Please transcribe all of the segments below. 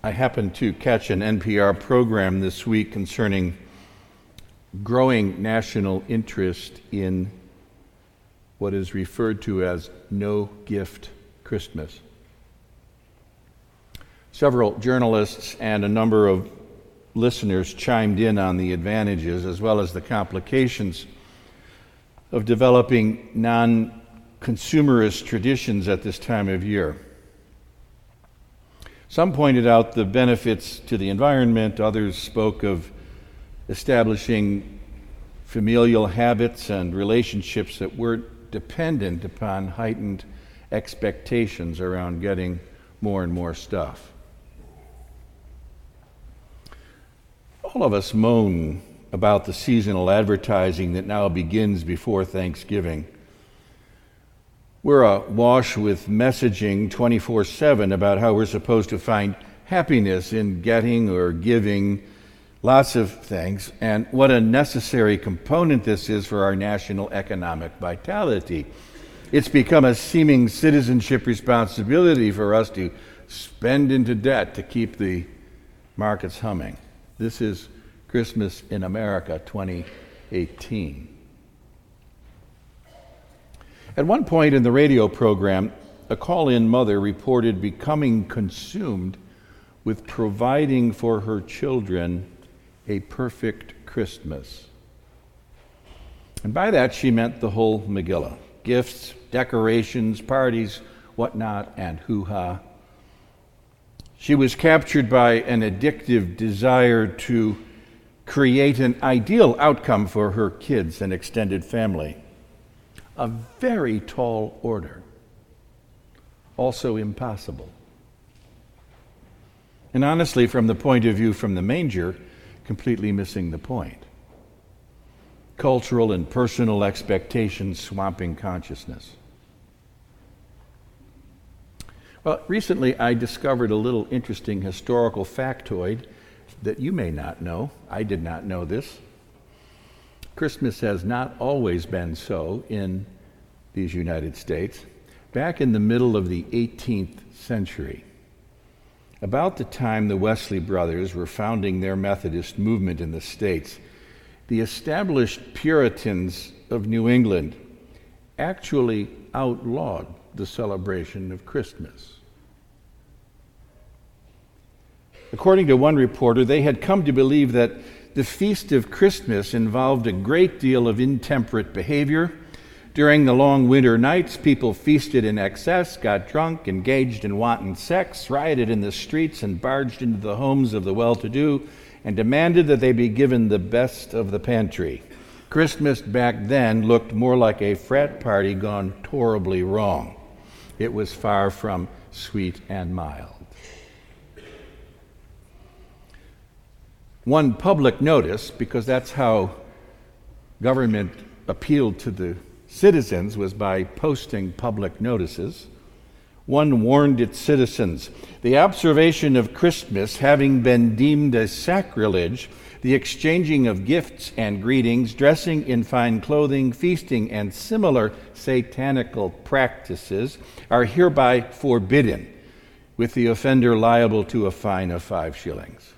I happened to catch an NPR program this week concerning growing national interest in what is referred to as no-gift Christmas. Several journalists and a number of listeners chimed in on the advantages as well as the complications of developing non-consumerist traditions at this time of year. Some pointed out the benefits to the environment, others spoke of establishing familial habits and relationships that weren't dependent upon heightened expectations around getting more and more stuff. All of us moan about the seasonal advertising that now begins before Thanksgiving. We're awash with messaging 24/7 about how we're supposed to find happiness in getting or giving lots of things, and what a necessary component this is for our national economic vitality. It's become a seeming citizenship responsibility for us to spend into debt to keep the markets humming. This is Christmas in America 2018. At one point in the radio program, a call-in mother reported becoming consumed with providing for her children a perfect Christmas. And by that she meant the whole Megillah. Gifts, decorations, parties, whatnot, and hoo-ha. She was captured by an addictive desire to create an ideal outcome for her kids and extended family. A very tall order, also impossible. And honestly, from the point of view from the manger, completely missing the point. Cultural and personal expectations swamping consciousness. Well, recently I discovered a little interesting historical factoid that you may not know. I did not know this. Christmas has not always been so in these United States. Back in the middle of the 18th century, about the time the Wesley brothers were founding their Methodist movement in the States, the established Puritans of New England actually outlawed the celebration of Christmas. According to one reporter, they had come to believe that the feast of Christmas involved a great deal of intemperate behavior. During the long winter nights, people feasted in excess, got drunk, engaged in wanton sex, rioted in the streets, and barged into the homes of the well-to-do, and demanded that they be given the best of the pantry. Christmas back then looked more like a frat party gone horribly wrong. It was far from sweet and mild. One public notice, because that's how government appealed to the citizens, was by posting public notices. One warned its citizens, the observation of Christmas having been deemed a sacrilege, the exchanging of gifts and greetings, dressing in fine clothing, feasting, and similar satanical practices are hereby forbidden, with the offender liable to a fine of 5 shillings.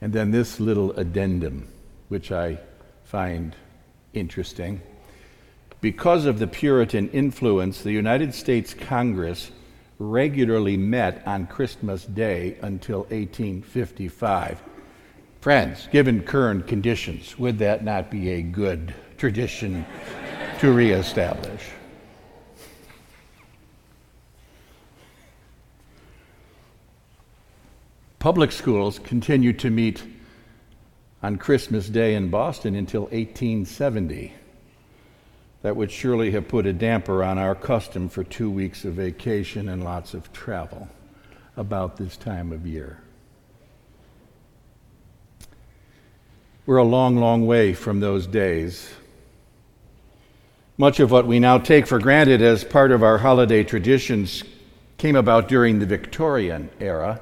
And then this little addendum, which I find interesting. Because of the Puritan influence, the United States Congress regularly met on Christmas Day until 1855. Friends, given current conditions, would that not be a good tradition to reestablish? Public schools continued to meet on Christmas Day in Boston until 1870. That would surely have put a damper on our custom for 2 weeks of vacation and lots of travel about this time of year. We're a long, long way from those days. Much of what we now take for granted as part of our holiday traditions came about during the Victorian era,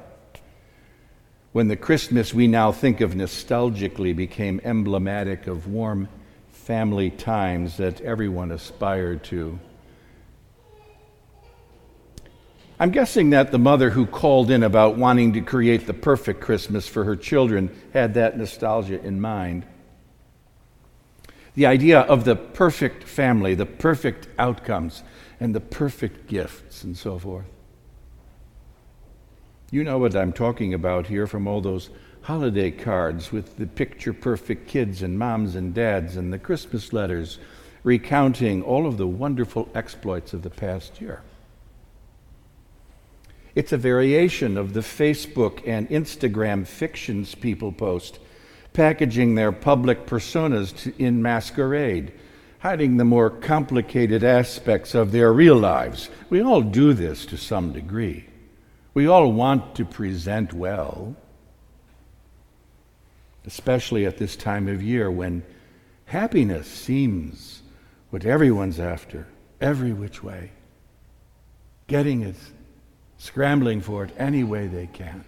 when the Christmas we now think of nostalgically became emblematic of warm family times that everyone aspired to. I'm guessing that the mother who called in about wanting to create the perfect Christmas for her children had that nostalgia in mind. The idea of the perfect family, the perfect outcomes, and the perfect gifts, and so forth. You know what I'm talking about here from all those holiday cards with the picture-perfect kids and moms and dads and the Christmas letters recounting all of the wonderful exploits of the past year. It's a variation of the Facebook and Instagram fictions people post, packaging their public personas in masquerade, hiding the more complicated aspects of their real lives. We all do this to some degree. We all want to present well, especially at this time of year when happiness seems what everyone's after, every which way, getting it, scrambling for it any way they can.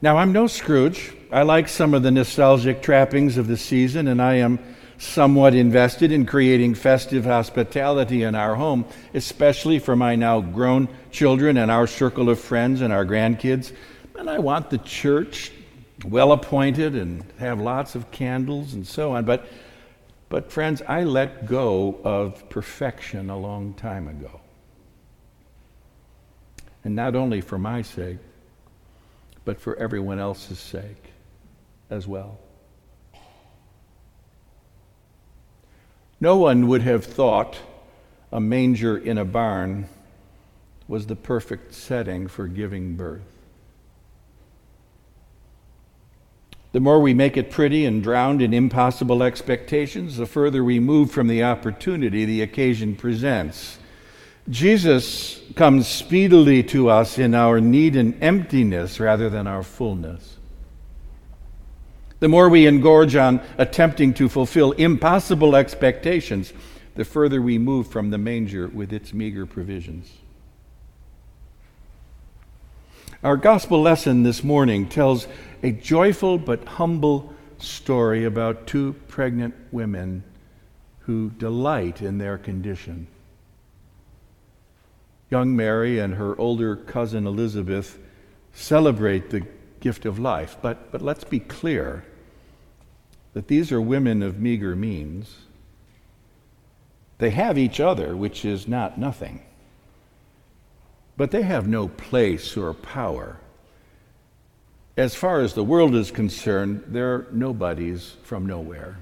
Now, I'm no Scrooge. I like some of the nostalgic trappings of the season, and I am somewhat invested in creating festive hospitality in our home, especially for my now grown children and our circle of friends and our grandkids. And I want the church well appointed and have lots of candles and so on. But friends, I let go of perfection a long time ago. And not only for my sake, but for everyone else's sake as well. No one would have thought a manger in a barn was the perfect setting for giving birth. The more we make it pretty and drowned in impossible expectations, the further we move from the opportunity the occasion presents. Jesus comes speedily to us in our need and emptiness rather than our fullness. The more we engorge on attempting to fulfill impossible expectations, the further we move from the manger with its meager provisions. Our gospel lesson this morning tells a joyful but humble story about two pregnant women who delight in their condition. Young Mary and her older cousin Elizabeth celebrate the gift of life, but let's be clear that these are women of meager means. They have each other, which is not nothing, but they have no place or power. As far as the world is concerned, they're nobodies from nowhere.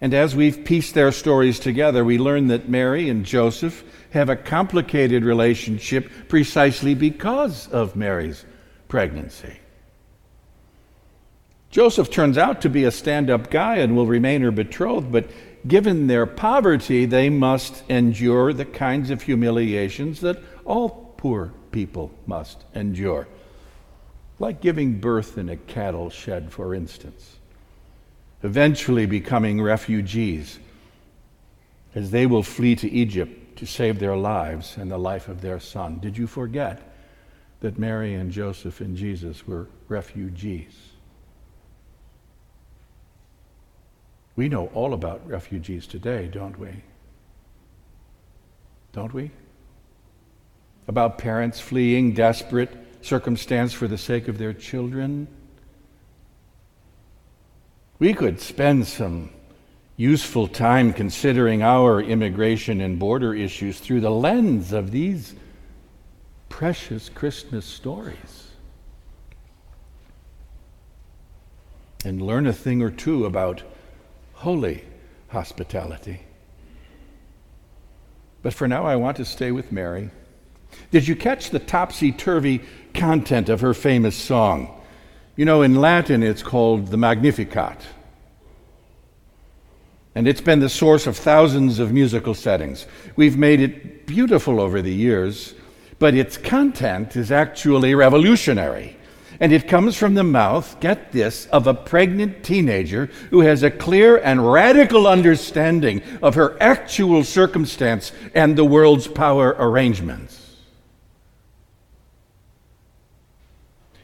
And as we've pieced their stories together, we learn that Mary and Joseph have a complicated relationship precisely because of Mary's pregnancy. Joseph turns out to be a stand-up guy and will remain her betrothed, but given their poverty, they must endure the kinds of humiliations that all poor people must endure, like giving birth in a cattle shed, for instance. Eventually becoming refugees, as they will flee to Egypt to save their lives and the life of their son. Did you forget that Mary and Joseph and Jesus were refugees? We know all about refugees today, don't we? Don't we? About parents fleeing desperate circumstance for the sake of their children. We could spend some useful time considering our immigration and border issues through the lens of these precious Christmas stories and learn a thing or two about holy hospitality. But for now, I want to stay with Mary. Did you catch the topsy-turvy content of her famous song? You know, in Latin, it's called the Magnificat. And it's been the source of thousands of musical settings. We've made it beautiful over the years, but its content is actually revolutionary. And it comes from the mouth, get this, of a pregnant teenager who has a clear and radical understanding of her actual circumstance and the world's power arrangements.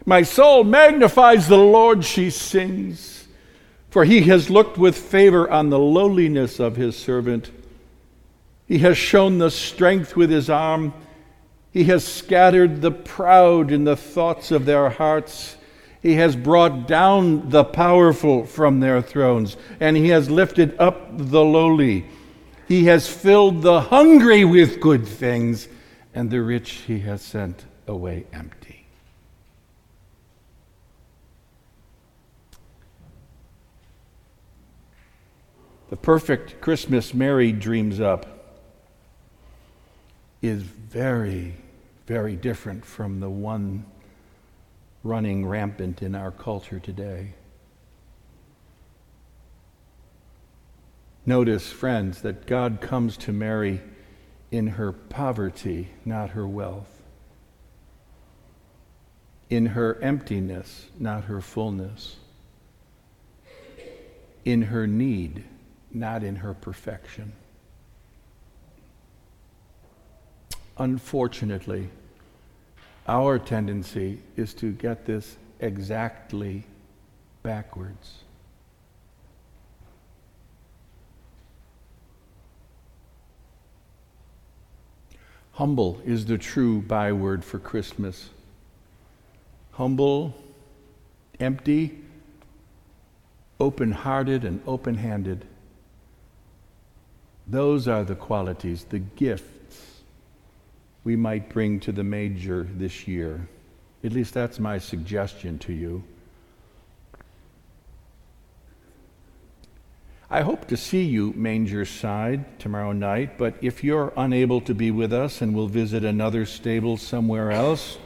My soul magnifies the Lord, she sings, for he has looked with favor on the lowliness of his servant. He has shown the strength with his arm. He has scattered the proud in the thoughts of their hearts. He has brought down the powerful from their thrones, and he has lifted up the lowly. He has filled the hungry with good things, and the rich he has sent away empty. The perfect Christmas Mary dreams up is very, very different from the one running rampant in our culture today. Notice, friends, that God comes to Mary in her poverty, not her wealth. In her emptiness, not her fullness. In her need, not in her perfection. Unfortunately, our tendency is to get this exactly backwards. Humble is the true byword for Christmas. Humble, empty, open-hearted, and open-handed. Those are the qualities, the gifts we might bring to the major this year. At least that's my suggestion to you. I hope to see you manger side tomorrow night, but if you're unable to be with us and will visit another stable somewhere else,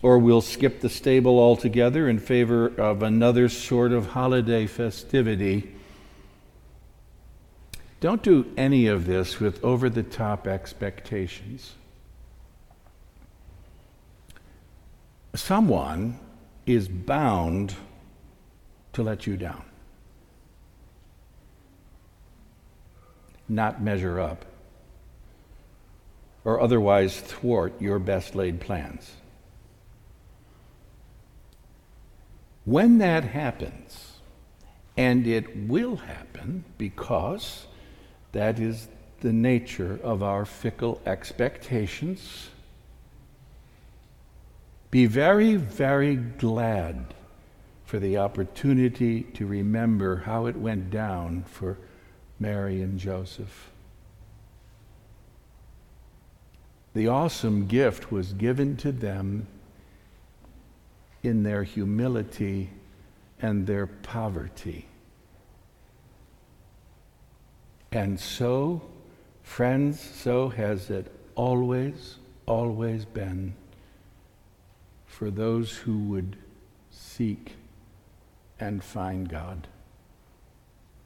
or will skip the stable altogether in favor of another sort of holiday festivity, don't do any of this with over-the-top expectations. Someone is bound to let you down. Not measure up, or otherwise thwart your best laid plans. When that happens, and it will happen because that is the nature of our fickle expectations, be very, very glad for the opportunity to remember how it went down for Mary and Joseph. The awesome gift was given to them in their humility and their poverty. And so, friends, so has it always, always been for those who would seek and find God.